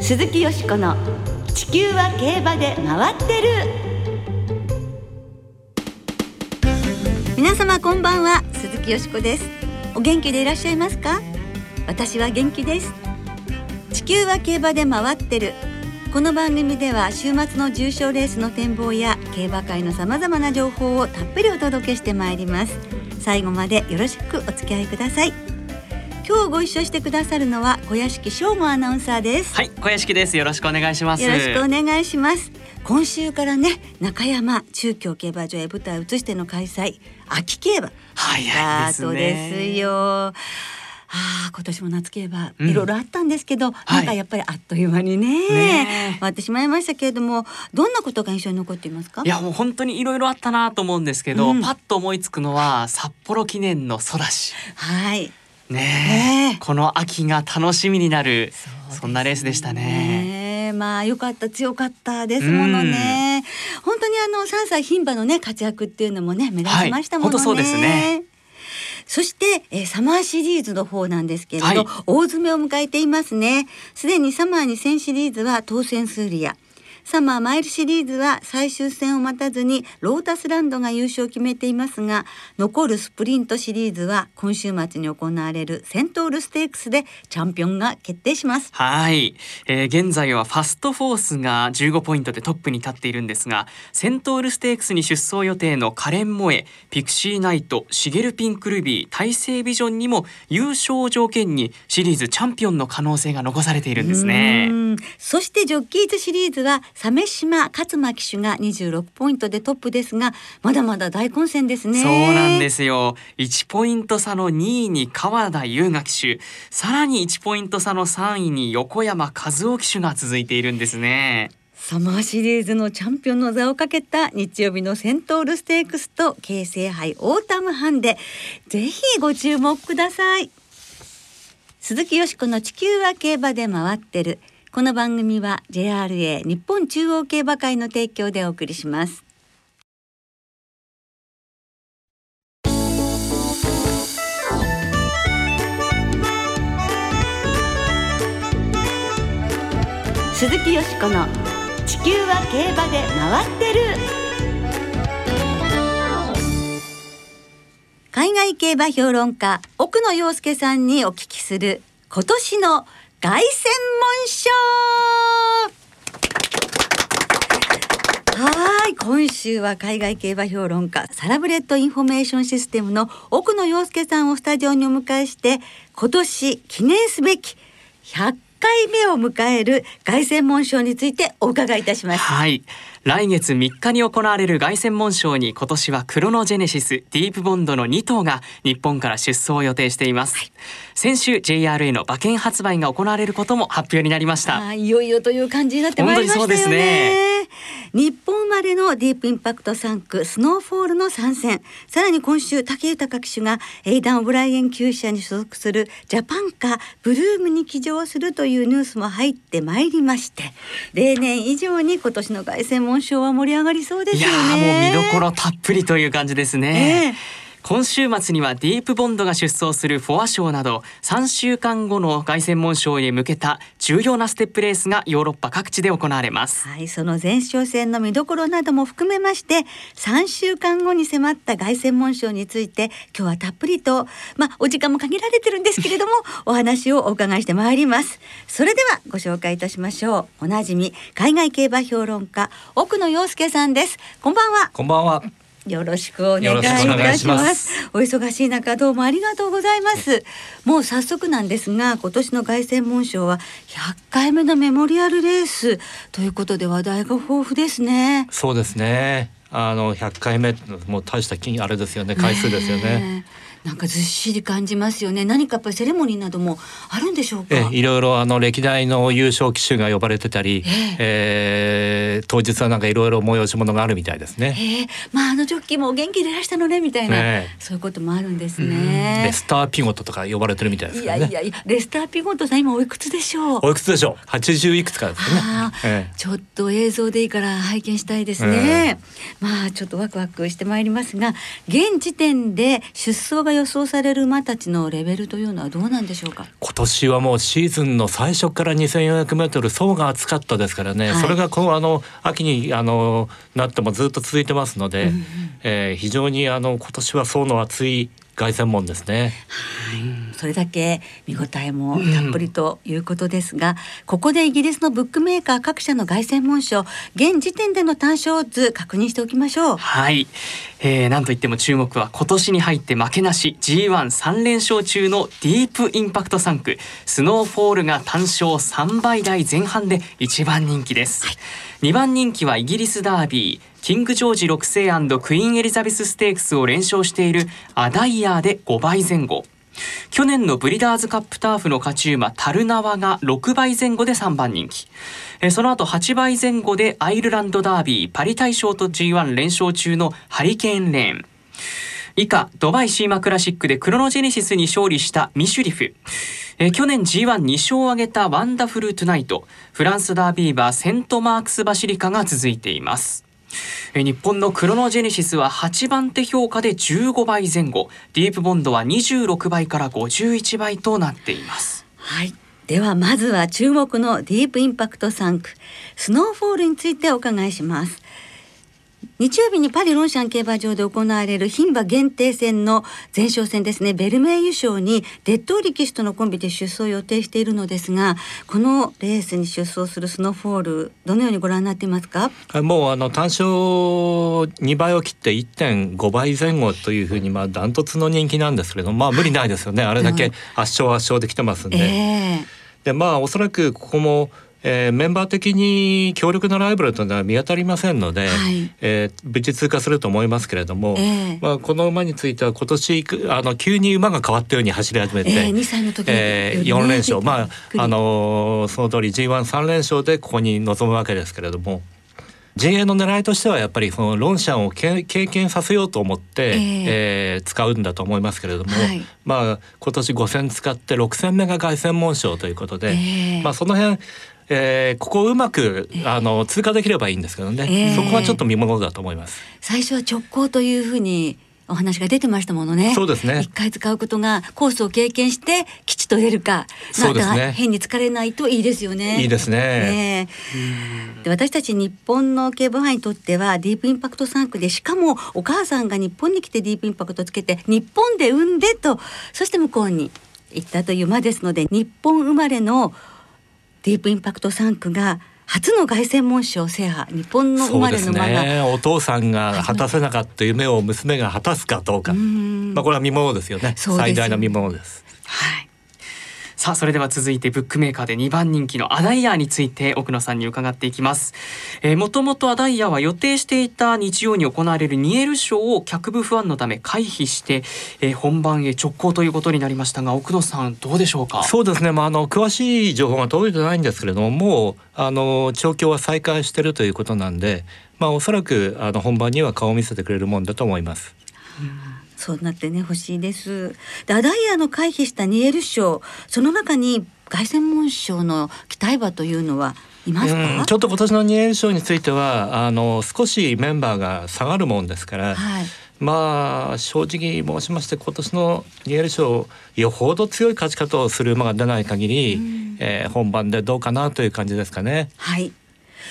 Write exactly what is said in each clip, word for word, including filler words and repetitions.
鈴木淑子の地球は競馬で回ってる。皆様こんばんは、鈴木淑子です。お元気でいらっしゃいますか？私は元気です。地球は競馬で回ってる。この番組では週末の重賞レースの展望や競馬界のさまざまな情報をたっぷりお届けしてまいります。最後までよろしくお付き合いください。今日ご一緒してくださるのは小屋敷翔吾アナウンサーです。はい、小屋敷です。よろしくお願いします。よろしくお願いします。今週からね、中山中京競馬場へ舞台を移しての開催、秋競馬早いですね。スタートですよ。ああ、今年も夏競馬いろいろあったんですけど、うん、なんかやっぱりあっという間にね、はい、終わってしまいましたけれども、どんなことが印象に残っていますか？いやもう本当にいろいろあったなと思うんですけど、うん、パッと思いつくのは札幌記念のソダシ。はいねえ、ね、この秋が楽しみになる そ,、ね、そんなレースでしたね。まあ良かった、強かったですものね、うん、本当にあのさんさい牝馬のね活躍っていうのもね目立ちましたものね、はい、本当そうですね。そして、えー、サマーシリーズの方なんですけれど、はい、大詰めを迎えていますね。すでにサマーにせんシリーズは当選スーリア、サマーマイルシリーズは最終戦を待たずにロータスランドが優勝を決めていますが、残るスプリントシリーズは今週末に行われるセントールステークスでチャンピオンが決定します。はい、えー、現在はファストフォースがじゅうごポイントでトップに立っているんですが、セントールステークスに出走予定のカレン・モエ、ピクシーナイト、シゲルピンクルビー、大西ビジョンにも優勝を条件にシリーズチャンピオンの可能性が残されているんですね。うん、そしてジョッキーズシリーズは鮫島勝馬騎手がにじゅうろくポイントでトップですが、まだまだ大混戦ですね。そうなんですよ。いちポイント差のにいに川田優雅騎手、さらにいちポイント差のさんいに横山和生騎手が続いているんですね。サマーシリーズのチャンピオンの座をかけた日曜日のセントールステークスと京成杯オータムハンデ、ぜひご注目ください。鈴木淑子の地球は競馬で回ってる。この番組は ジェイアールエー 日本中央競馬会の提供でお送りします。鈴木淑子の地球は競馬で回ってる。海外競馬評論家奥野陽介さんにお聞きする今年の凱旋門賞。はい、今週は海外競馬評論家サラブレッドインフォメーションシステムの奥野陽介さんをスタジオにお迎えして、今年記念すべきひゃっかいめを迎える凱旋門賞についてお伺いいたします。はい、来月みっかに行われる凱旋門賞に今年はクロノジェネシス、ディープボンドのにとうが日本から出走を予定しています、はい、先週 ジェイアールエー の馬券発売が行われることも発表になりました。あ、いよいよという感じになってまいりましたよね。本当にそうですね。日本生まれのディープインパクトさんくスノーフォールの参戦、さらに今週武豊騎手がエイダン・オブライエン厩舎に所属するジャパンカーブルームに騎乗するというニュースも入ってまいりまして、例年以上に今年の凱旋門賞は盛り上がりそうですよね。いや、もう見どころたっぷりという感じですね、えー今週末にはディープボンドが出走するフォア賞などさんしゅうかんごの凱旋門賞へ向けた重要なステップレースがヨーロッパ各地で行われます、はい、その前哨戦の見どころなども含めましてさんしゅうかんごに迫った凱旋門賞について今日はたっぷりと、まあ、お時間も限られてるんですけれどもお話をお伺いしてまいります。それではご紹介いたしましょう。おなじみ海外競馬評論家奥野陽介さんです。こんばんは。こんばんは。よろしくお願いいたします。お忙しい中どうもありがとうございます。もう早速なんですが、今年の凱旋門賞はひゃっかいめのメモリアルレースということで話題が豊富ですね。そうですね、あのひゃっかいめもう大した金あれですよね、回数ですよね。なんかずっしり感じますよね。何かやっぱりセレモニーなどもあるんでしょうか。えいろいろあの歴代の優勝騎手が呼ばれてたり、えーえー、当日はなんかいろいろ催し物があるみたいですね。えー、まああのジョッキーも元気でいらしたのねみたいな、えー、そういうこともあるんですね。レスターピゴットとか呼ばれてるみたいですからね。いやいやいや、レスターピゴットさん今おいくつでしょう。おいくつでしょう。はちじゅういくつかですね。あ、えー、ちょっと映像でいいから拝見したいですね。えー、まあちょっとワクワクしてまいりますが、現時点で出走が予想される馬たちのレベルというのはどうなんでしょうか。今年はもうシーズンの最初から にせんよんひゃくメートル 層が厚かったですからね、はい、それがこのあの秋にあのなってもずっと続いてますので、うんうん、えー、非常にあの今年は層の厚い凱旋門ですね。はい、それだけ見応えもたっぷりということですが、うん、ここでイギリスのブックメーカー各社の凱旋門賞、現時点での単勝図確認しておきましょう。はい、えー、なんといっても注目は今年に入って負けなし ジーワンさん 連勝中のディープインパクトさんくスノーフォールが単勝さんばいだいぜん半でいちばんにんきです。はい、にばんにんきはイギリスダービー、キングジョージろくせい&クイーンエリザベスステークスを連勝しているアダイヤーでごばいぜん後、去年のブリダーズカップターフの勝ち馬タルナワがろくばいぜん後でさんばんにんき、えその後はちばいぜん後でアイルランドダービー、パリ大賞と ジーワン 連勝中のハリケーンレーン、以下ドバイシーマクラシックでクロノジェネシスに勝利したミシュリフ、え去年 ジーワンに 勝を挙げたワンダフルトゥナイト、フランスダービー馬セントマークスバシリカが続いています。日本のクロノジェネシスははちばんて評価でじゅうごばいぜん後、ディープボンドはにじゅうろくばいからごじゅういちばいとなっています。はい、ではまずは注目のディープインパクトさん区スノーフォールについてお伺いします。日曜日にパリロンシャン競馬場で行われる牝馬限定戦の前哨戦ですね、ベルメイユ賞にデッドオリ騎手とのコンビで出走を予定しているのですが、このレースに出走するスノーフォール、どのようにご覧になっていますか。もうあの単勝にばいを切って いってんごばいぜん後というふうにまあダントツの人気なんですけれども、まあ無理ないですよね。あれだけ圧勝圧勝できてますんで、えー、でまあおそらくここもえー、メンバー的に強力なライバルというのは見当たりませんので、はい、えー、無事通過すると思いますけれども、えーまあ、この馬については今年あの急に馬が変わったように走り始めて、えー、にさいの時に、えー、よんれんしょう、まああのー、その通り ジーワンさん 連勝でここに臨むわけですけれども、陣営の狙いとしてはやっぱりそのロンシャンを経験させようと思って、えーえー、使うんだと思いますけれども、はい、まあ、今年ごせん使ってろくせんめが凱旋門賞ということで、えーまあ、その辺えー、ここをうまくあの通過できればいいんですけどね、えー、そこはちょっと見ものだと思います。最初は直行というふうにお話が出てましたものね。そうですね、いっかい使うことがコースを経験してきちっと出るか、そうですね、変に疲れないといいですよね。いいですね。えー、で私たち日本の競馬ファンにとってはディープインパクト産駒で、しかもお母さんが日本に来てディープインパクトつけて日本で産んでと、そして向こうに行ったという馬ですので、日本生まれのディープインパクトさん区が初の凱旋門賞制覇、日本の生まれの馬が、ね、お父さんが果たせなかった夢を娘が果たすかどうか、まあ、これは見ものですよね。そうです、最大の見ものです。はい、さあそれでは続いてブックメーカーでにばんにんきのアダイヤーについて奥野さんに伺っていきます。えー、もともとアダイヤーは予定していた日曜に行われるニエル賞を脚部不安のため回避して、えー、本番へ直行ということになりましたが、奥野さんどうでしょうか。そうですね、まあ、あの詳しい情報が届いてないんですけれども、もうあの調教は再開しているということなんで、まあ、おそらくあの本番には顔を見せてくれるもんだと思います。うん、そうなってね欲しいです。でアダイヤの回避したニエル賞、その中に凱旋門賞の期待馬というのはいますか。うん、ちょっと今年のニエル賞についてはあの少しメンバーが下がるもんですから、はい、まあ正直申しまして今年のニエル賞よほど強い勝ち方をする馬が出ない限り、うん、えー、本番でどうかなという感じですかね。はい、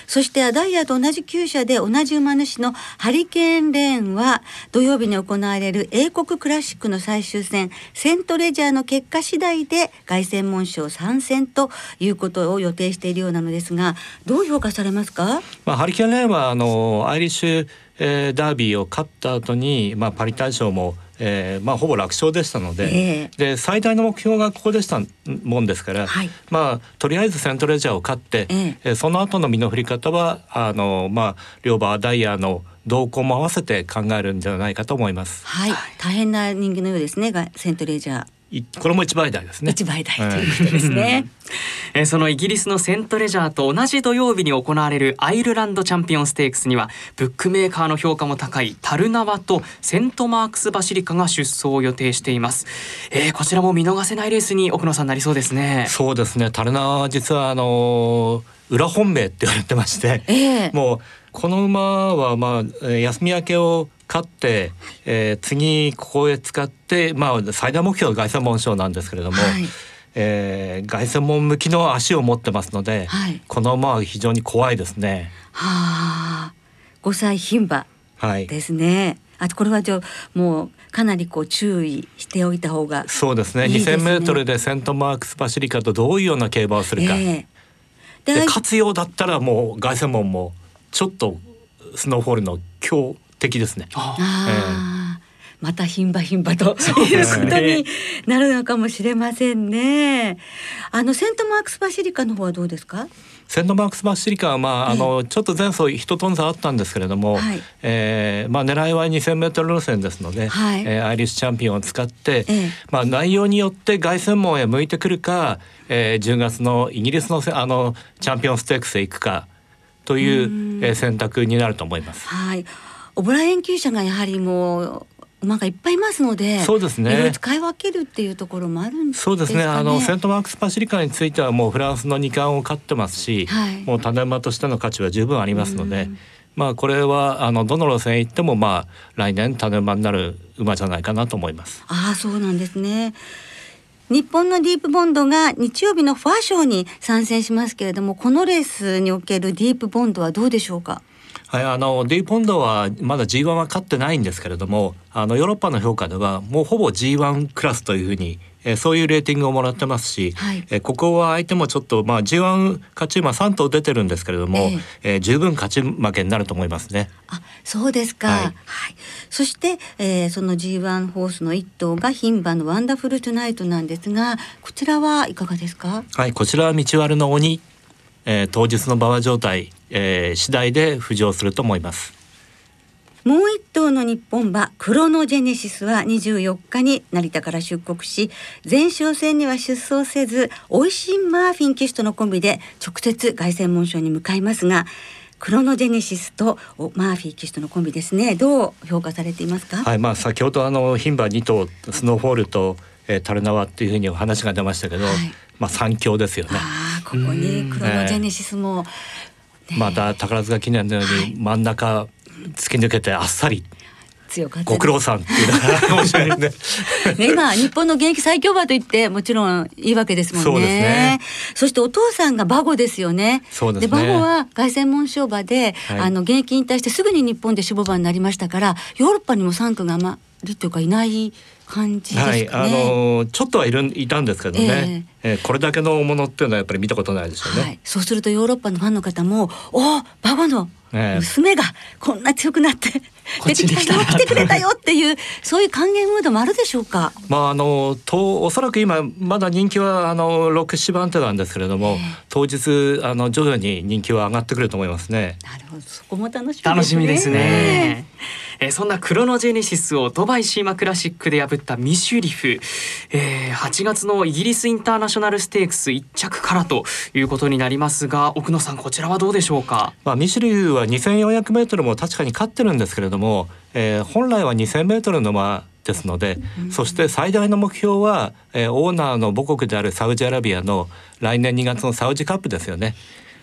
そしてアダイヤと同じ厩舎で同じ馬主のハリケーンレーンは土曜日に行われる英国クラシックの最終戦セントレジャーの結果次第で凱旋門賞参戦ということを予定しているようなのですが、どう評価されますか。まあ、ハリケーンレーンはあのアイリッシュ、えー、ダービーを勝った後に、まあ、パリ大賞もえーまあ、ほぼ楽勝でしたので、えー、で最大の目標がここでしたもんですから、はい、まあ、とりあえずセントレジャーを勝って、えー、その後の身の振り方はあの、まあ、両馬アダイヤの動向も合わせて考えるんじゃないかと思います。はい、大変な人気のようですね、セントレジャー。これも一倍台ですね。一倍台ということですね。えー、そのイギリスのセントレジャーと同じ土曜日に行われるアイルランドチャンピオンステークスにはブックメーカーの評価も高いタルナワとセントマークスバシリカが出走を予定しています。えー、こちらも見逃せないレースに奥野さんなりそうですね。そうですね、タルナワは実はあのー、裏本命って言われてまして、えー、もうこの馬はまあ休み明けを勝って、えー、次ここへ使って、まあ、最大目標は凱旋門賞なんですけれども、はい、えー、凱旋門向きの足を持ってますので、はい、この馬は非常に怖いですね。はあ、ごさい牝馬ですね。はい、あ、これはじゃあもうかなりこう注意しておいた方がいいですね。そうですね、 にせんメートル でセントマークスバシリカとどういうような競馬をするか、えー、で勝つようだったらもう凱旋門もちょっとスノーフォールの強敵ですね。あ、えー、また牝馬牝馬ということになるのかもしれませんね。あのセントマークスバシリカの方はどうですか。セントマークスバシリカは、まあ、あのちょっと前走一トン差あったんですけれども、はい、えーまあ、狙いは にせんメートル 路線ですので、はい、えー、アイリッシュチャンピオンを使って、ええ、まあ、内容によって凱旋門へ向いてくるか、えー、じゅうがつのイギリス の, あのチャンピオンステークスへ行くかという選択になると思います。はい、オボラ研究者がやはりもう馬がいっぱいいますので、そうですね、いろいろ使い分けるっていうところもあるんですかね。そうですね、あのセントマークスバシリカについてはもうフランスのに冠を勝ってますし、はい、もう種馬としての価値は十分ありますので、まあ、これはあのどの路線行っても、まあ、来年種馬になる馬じゃないかなと思います。ああ、そうなんですね。日本のディープボンドが日曜日のファー賞に参戦しますけれども、このレースにおけるディープボンドはどうでしょうか。はい、あのディープボンドはまだ ジーワン は勝ってないんですけれども、あのヨーロッパの評価ではもうほぼ ジーワン クラスというふうに、えー、そういうレーティングをもらってますし、はい、えー、ここは相手もちょっと、まあ、ジーワン 勝ち馬さん頭出てるんですけれども、えーえー、十分勝ち負けになると思いますね。あ、そうですか。はいはい、そして、えー、その ジーワン ホースのいっ頭が牝馬のワンダフルトゥナイトなんですが、こちらはいかがですか。はい、こちらは道割の鬼、えー、当日の馬場状態、えー、次第で浮上すると思います。もう一頭の日本馬クロノジェネシスはにじゅうよっかに成田から出国し、前哨戦には出走せず、オイシン・マーフィン騎手とのコンビで直接凱旋門賞に向かいますが、クロノジェネシスとマーフィー騎手とのコンビですね、どう評価されていますか。はい、まあ、先ほどあの牝馬に頭スノーフォールと、えー、タルナワっていうふうにお話が出ましたけど、はい、まあ、三強ですよね。あ、ここにクロノジェネシスも、えーね、また宝塚記念のように真ん中突き抜けてあっさり、強かった、ご苦労さんっていうのかもしれないね。ね、今日本の現役最強馬と言ってもちろんいいわけですもんね。そうですね。そしてお父さんが馬子ですよね。そうですね。で馬子は凱旋門賞馬で、はい、あの現役引退してすぐに日本で種牡馬になりましたから、ヨーロッパにも産駒が余るというかいない感じですね。はい、あのちょっとはいるいたんですけどね、えーえー、これだけのものっていうのはやっぱり見たことないでしょうね。はい、そうするとヨーロッパのファンの方も、お、馬子の娘がこんな強くなって、えー、出てきたよ、来てくれたよっていうそういう歓迎ムードもあるでしょうか。まあ、あのとおそらく今まだ人気はあのろく、ななばん手なんですけれども、えー、当日あの徐々に人気は上がってくると思いますね。なるほど、そこも楽しみですね。楽しみですね。えー、そんなクロノジェネシスをドバイシーマクラシックで破ったミシュリフ、えー、はちがつのイギリスインターナショナルステークスいっ着からということになりますが、奥野さんこちらはどうでしょうか。まあ、ミシュリフは にせんよんひゃくメートル も確かに勝ってるんですけれども、えー、本来は にせんメートル の馬ですので、うん、そして最大の目標は、えー、オーナーの母国であるサウジアラビアの来年にがつのサウジカップですよね。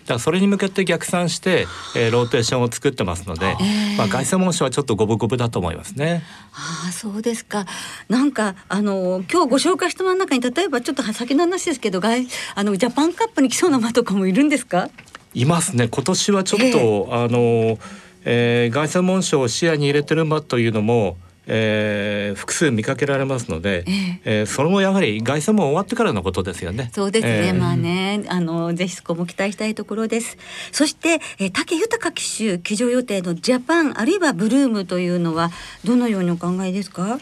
だからそれに向けて逆算して、えー、ローテーションを作ってますので、えー、まあ、凱旋門賞はちょっと五分五分だと思いますね。ああ、そうですか。なんかあの今日ご紹介した真ん中に、例えばちょっと先の話ですけど、あのジャパンカップに来そうな馬とかもいるんですか。いますね。今年はちょっと、えー、あの、えー、凱旋門賞を視野に入れてる馬というのも、えー、複数見かけられますので、えーえー、それもやはり凱旋門終わってからのことですよね。そうですね、えー、まあね、あのぜひそこも期待したいところです。そして、えー、武豊騎手騎乗予定のジャパンあるいはブルームというのはどのようにお考えですか。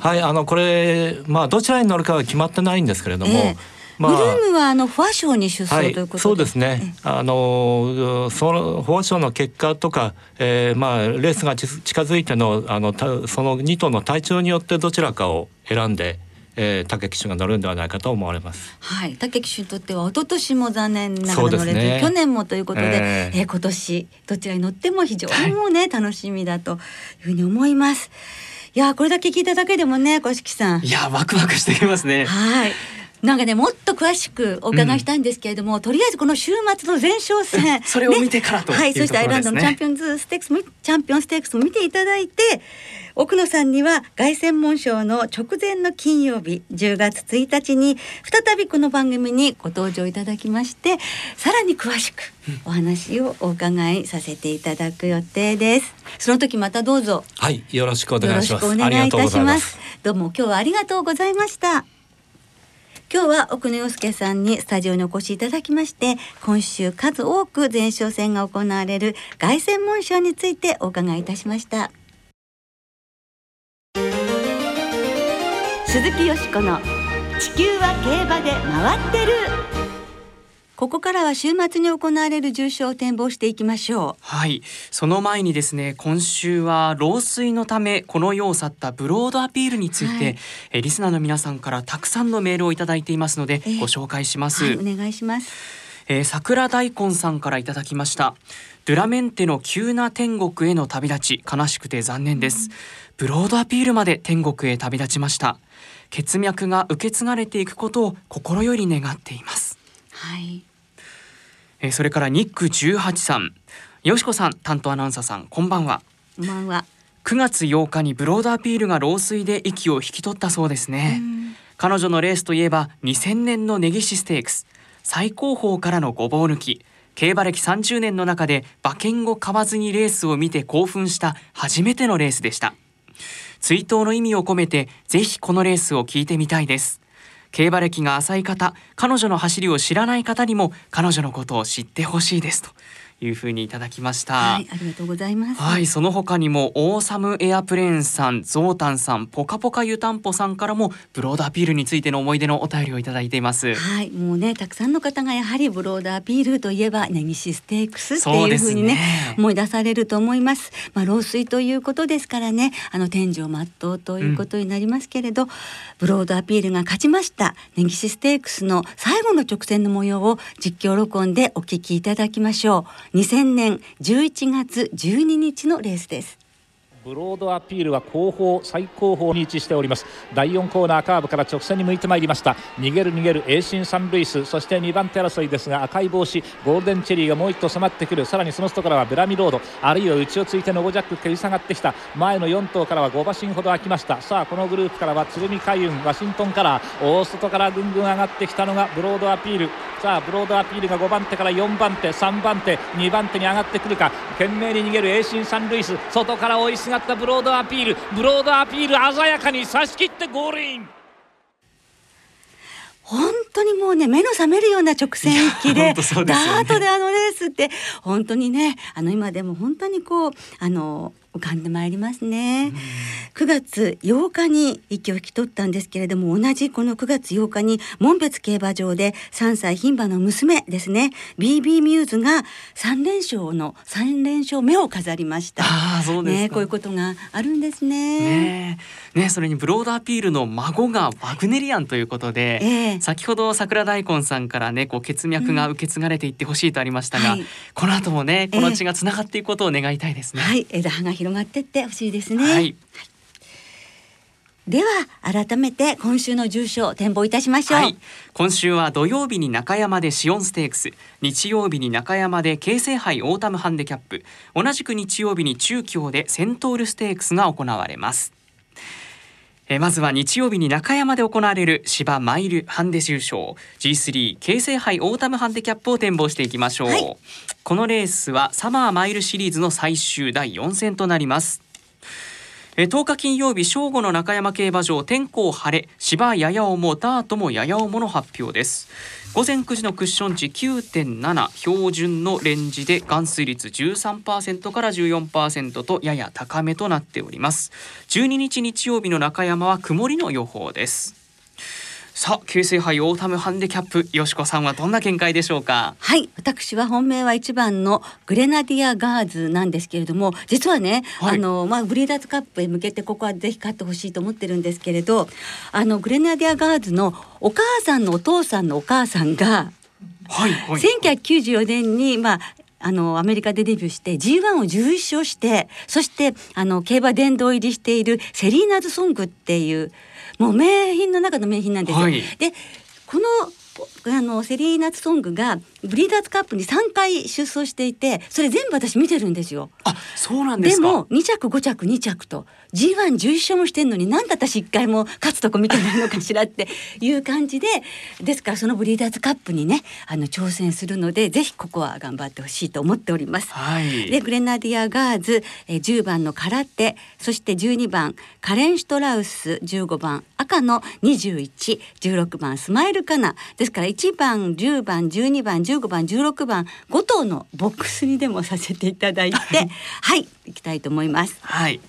はい、あのこれ、まあ、どちらに乗るかは決まってないんですけれども、えーまあ、ブルームはあのフォア賞に出走ということで、はい、そうですね、あのそのフォア賞の結果とか、えーまあ、レースが近づいて の, あのそのに頭の体調によってどちらかを選んで、えー、武騎手が乗るんではないかと思われます。はい、武騎手にとっては一昨年も残念ながら乗れず、ね、去年もということで、えーえー、今年どちらに乗っても非常にもうね、はい、楽しみだというふうに思います。いや、これだけ聞いただけでもね、小敷さん。いや、ワクワクしてきますね。はい。なんかね、もっと詳しくお伺いしたいんですけれども、うん、とりあえずこの週末の前哨戦、それを見てからというところですね。はい、そしてアイルランドのチャンピオンズステークスもチャンピオンステークスも見ていただいて、奥野さんには凱旋門賞の直前の金曜日じゅうがつついたちに再びこの番組にご登場いただきまして、さらに詳しくお話をお伺いさせていただく予定です。その時またどうぞ、はい、よろしくお願いします。よろしくお願いいたします。どうも今日はありがとうございました。今日は奥野庸介さんにスタジオにお越しいただきまして、今週数多く前哨戦が行われる凱旋門賞についてお伺いいたしました。鈴木よしこの地球は競馬で回ってる。ここからは週末に行われる重賞を展望していきましょう。はい、その前にですね、今週は老衰のためこの世を去ったブロードアピールについて、はい、えリスナーの皆さんからたくさんのメールをいただいていますので、えー、ご紹介します、はい、お願いします。えー、桜大根さんからいただきました。ドゥラメンテの急な天国への旅立ち、悲しくて残念です、うん、ブロードアピールまで天国へ旅立ちました。血脈が受け継がれていくことを心より願っています。はい、えー、それからニックじゅうはちさん、よしこさん、担当アナウンサーさん、こんばんは。こんばんは。くがつようかにブロードアピールが老衰で息を引き取ったそうですね。彼女のレースといえばにせんねんの根岸ステークス、最高峰からのごぼう抜き、競馬歴さんじゅうねんの中で馬券を買わずにレースを見て興奮した初めてのレースでした。追悼の意味を込めてぜひこのレースを聞いてみたいです。競馬歴が浅い方、彼女の走りを知らない方にも彼女のことを知ってほしいですというふうにいただきました。はい、ありがとうございます。はい、その他にもオーサムエアプレーンさん、ゾウタンさん、ポカポカ湯たんぽさんからもブロードアピールについての思い出のお便りをいただいています。はい、もうね、たくさんの方がやはりブロードアピールといえば根岸ステークスっていうふうにね、思い出されると思います。まあ老衰ということですからね、あの天井を全うということになりますけれど、うん、ブロードアピールが勝ちました。根岸ステークスの最後の直線の模様を実況録音でお聞きいただきましょう。にせんねんじゅういちがつじゅうににちのレースです。ブロードアピールは後方最後方に位置しております。だいよんコーナーカーブから直線に向いてまいりました。逃げる逃げるエイシンサンルイス、そしてにばんて争いですが、赤い帽子ゴールデンチェリーがもう一頭迫ってくる。さらにその外からはブラミロード、あるいは内をついてノゴジャック蹴り下がってきた。前のよん頭からはごば身ほど空きました。さあこのグループからは鶴見海運、ワシントンカラー、大外からぐんぐん上がってきたのがブロードアピール。さあブロードアピールがごばんてからよんばんて、さんばんて、にばんてに上がってくるか。懸命に逃げるエイシンサンルイス、外から追いすがったブロードアピール、ブロードアピール鮮やかに差し切ってゴールイン。本当にもうね、目の覚めるような直線域で、ダートであのレースって本当にね、あの今でも本当にこうあの浮かんでまいりますね。くがつようかに息を引き取ったんですけれども、同じこのくがつようかに門別競馬場でさんさい牝馬の娘ですね、 ビービー ミューズがさんれんしょうのさんれんしょうめを飾りました。あ、そうですか、ね、こういうことがあるんです ね, ね, ねそれにブロードアピールの孫がワグネリアンということで、えー、先ほど桜大根さんからね、こう血脈が受け継がれていってほしいとありましたが、うん、はい、この後もね、この血がつながっていくことを願いたいですね。えー、はい、枝葉が広がってってほしいですね。はいはい、では改めて今週の重賞を展望いたしましょう。はい、今週は土曜日に中山でシオンステークス、日曜日に中山で京成杯オータムハンデキャップ、同じく日曜日に中京でセントールステークスが行われます。えまずは日曜日に中山で行われる芝マイルハンデ重賞 ジースリー 京成杯オータムハンデキャップを展望していきましょう。はい、このレースはサマーマイルシリーズの最終だいよんせんとなります。えとおか金曜日正午の中山競馬場、天候晴れ、芝やや重、ダートもやや重の発表です。午前くじのクッション値 きゅうてんなな、 標準のレンジで含水率 じゅうさんパーセント から じゅうよんパーセント とやや高めとなっております。じゅうににち日曜日の中山は曇りの予報です。さあ、九州杯オータムハンデキャップ、よしこさんはどんな見解でしょうか。はい、私は本命はいちばんのグレナディアガーズなんですけれども、実はね、はい、あのまあブリーダーズカップへ向けてここはぜひ勝ってほしいと思ってるんですけれど、あのグレナディアガーズのお母さんのお父さんのお母さんが、はいはい、せんきゅうひゃくきゅうじゅうよねんにまああのアメリカでデビューして ジーワン をじゅういっ勝して、そしてあの競馬殿堂入りしているセリーナズソングっていうもう名品の中の名品なんですよ、はい、でこの、 あのセリーナズソングがブリーダーズカップにさんかい出走していて、それ全部私見てるんですよ。あ、そうなんですか。でもに着ご着に着と ジーワンじゅういっ 勝もしてんのに、なんで私いっかいも勝つとこ見てないのかしらっていう感じでですから、そのブリーダーズカップにね、あの挑戦するので、ぜひここは頑張ってほしいと思っております、はい、でグレナディアガーズじゅうばんのカラテ、そしてじゅうにばんカレンシュトラウス、じゅうごばん赤のにじゅういち、じゅうろくばんスマイルカナですから、いちばんじゅうばんじゅうにばんじゅうごばんじゅうろくばんご頭のボックスにでもさせていただいてはいいきたいと思います、はい、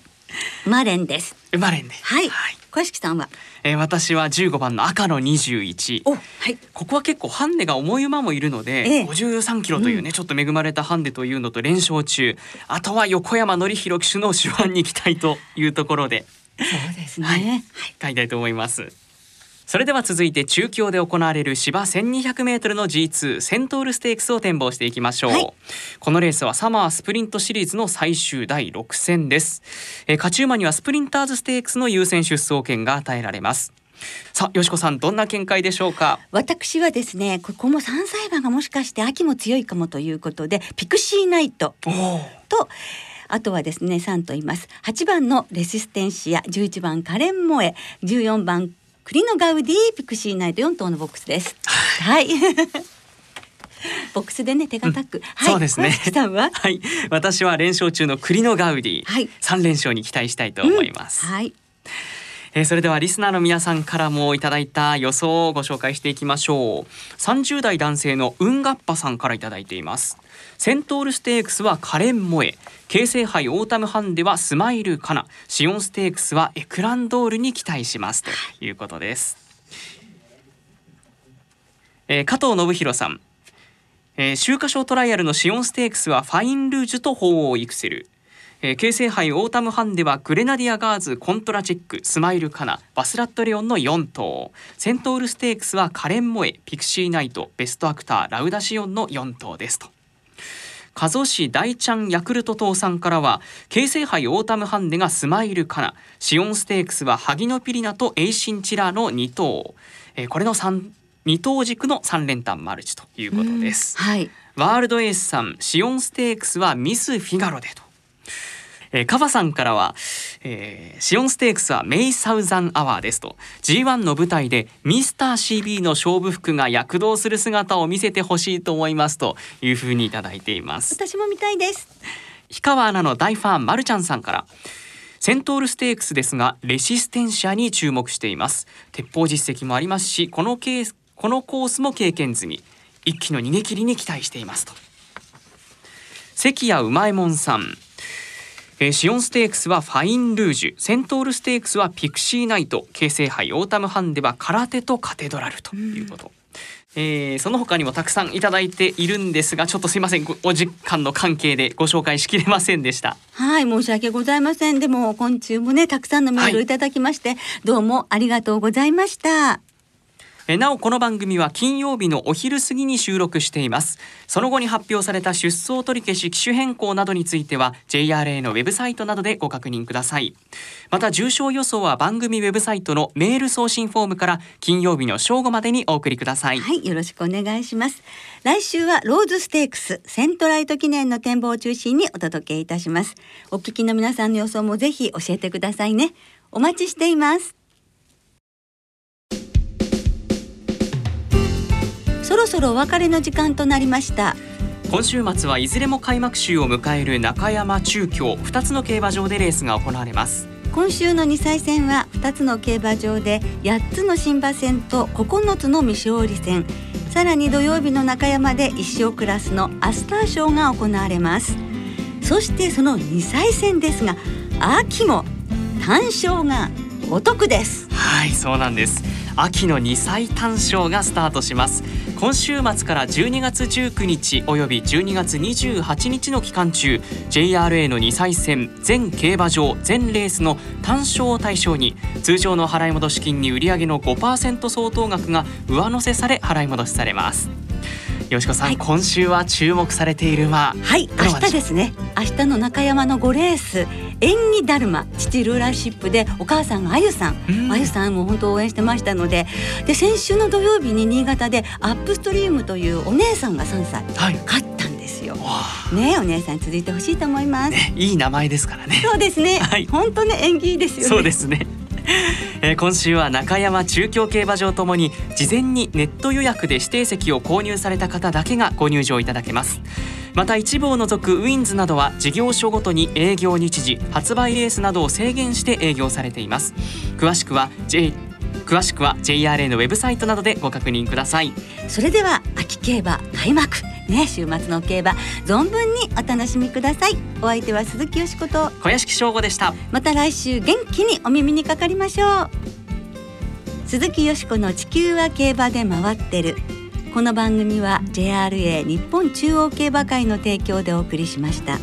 マレンです。マレンで、はい、はい、小屋敷さんは、えー、私はじゅうごばんの赤のにじゅういち、はい、ここは結構ハンデが重い馬もいるので、えー、ごじゅうさんキロというね、うん、ちょっと恵まれたハンデというのと連勝中、あとは横山典弘騎手の手腕に期待というところでそうですね、はい、はい、買いたいと思います。それでは続いて、中京で行われる芝 せんにひゃくメートル の ジーツー セントールステークスを展望していきましょう、はい、このレースはサマースプリントシリーズの最終だいろく戦です。えー、勝ち馬にはスプリンターズステークスの優先出走権が与えられます。さあ、よしこさん、どんな見解でしょうか。私はですね、ここもさんさい馬がもしかして秋も強いかもということで、ピクシーナイトと、あとはですねさんと言います。はちばんのレシステンシア、じゅういちばんカレンモエ、じゅうよんばんクリノガウディ、ピクシーナイト、よん頭のボックスです。はい、ボックスでね手堅く、うん、はい、そうですね。さんは、はい、私は連勝中のクリノガウディ、はい、さん連勝に期待したいと思います、うん、はい、えー、それではリスナーの皆さんからもいただいた予想をご紹介していきましょう。さんじゅう代男性のウンガッパさんからいただいています。セントールステークスはカレンモエ、京成杯オータムハンデはスマイルカナ、シオンステークスはエクランドールに期待しますということです、えー、加藤信弘さん、えー、秋華賞トライアルのシオンステークスはファインルージュと鳳凰イクセル、えー、京成杯オータムハンデはグレナディアガーズ、コントラチェック、スマイルカナ、バスラットレオンのよん頭、セントールステークスはカレンモエ、ピクシーナイト、ベストアクター、ラウダシオンのよん頭ですと。加須市大ちゃんヤクルト党さんからは、京成杯オータムハンデがスマイルカナ、シオンステークスはハギノピリナとエイシンチラーのに頭、えー、これのさん に頭軸のさん連単マルチということです。はい、ワールドエースさん、シオンステークスはミスフィガロでと。えー、カバさんからは、えー、シオンステークスはメイサウザンアワーですと、 ジーワン の舞台でミスター シービー の勝負服が躍動する姿を見せてほしいと思いますというふうにいただいています。私も見たいです。氷川アナの大ファン、まるちゃんさんから、セントールステークスですがレシステンシアに注目しています。鉄砲実績もありますし、このケース、このコースも経験済み、一気の逃げ切りに期待していますと。関谷うまえもんさん、えー、シオンステークスはファインルージュ、セントールステークスはピクシーナイト、京成杯オータムハンデは空手とカテドラルということ、えー、その他にもたくさんいただいているんですが、ちょっとすいません、 ご, お時間の関係でご紹介しきれませんでした。はい、申し訳ございません。でも今週もねたくさんのメールをいただきまして、はい、どうもありがとうございました。えなお、この番組は金曜日のお昼過ぎに収録しています。その後に発表された出走取り消し、機種変更などについては ジェイアールエー のウェブサイトなどでご確認ください。また重症予想は番組ウェブサイトのメール送信フォームから金曜日の正午までにお送りください。はい、よろしくお願いします。来週はローズステークス、セントライト記念の展望を中心にお届けいたします。お聞きの皆さんの予想もぜひ教えてくださいね。お待ちしています。そろそろお別れの時間となりました。今週末はいずれも開幕週を迎える中山、中京ふたつの競馬場でレースが行われます。今週のにさい戦はふたつの競馬場でやっつの新馬戦とここのつの未勝利戦、さらに土曜日の中山でいっ勝クラスのアスター賞が行われます。そしてそのにさい戦ですが、秋も単勝がお得です。はい、そうなんです。秋のにさい単賞がスタートします。今週末からじゅうにがつじゅうくにちおよびじゅうにがつにじゅうはちにちの期間中、 ジェイアールエー のにさい戦全競馬場全レースの単勝を対象に、通常の払い戻し金に売上の ごパーセント 相当額が上乗せされ払い戻しされます。吉子さん、はい、今週は注目されている馬、はい、明日ですね。明日の中山のごレース、縁起だるま、父ルーラーシップでお母さんがあゆさん、うん、あゆさんも本当応援してましたので、で先週の土曜日に新潟でアップストリームというお姉さんがさんさい、はい、勝ったんですよ。ね、お姉さん続いてほしいと思います、ね、いい名前ですからね。そうですね、はい、本当ね、縁起いいですよね。そうですねえー、今週は中山中京競馬場ともに事前にネット予約で指定席を購入された方だけがご入場いただけます。また一部を除くウィンズなどは事業所ごとに営業日時、発売レースなどを制限して営業されています。詳しくは J 詳しくは ジェイアールエー のウェブサイトなどでご確認ください。それでは秋競馬開幕、ね、週末の競馬存分にお楽しみください。お相手は鈴木よしこと小屋敷翔吾でした。また来週元気にお耳にかかりましょう。鈴木よしこの地球は競馬で回ってる。この番組は ジェイアールエー 日本中央競馬会の提供でお送りしました。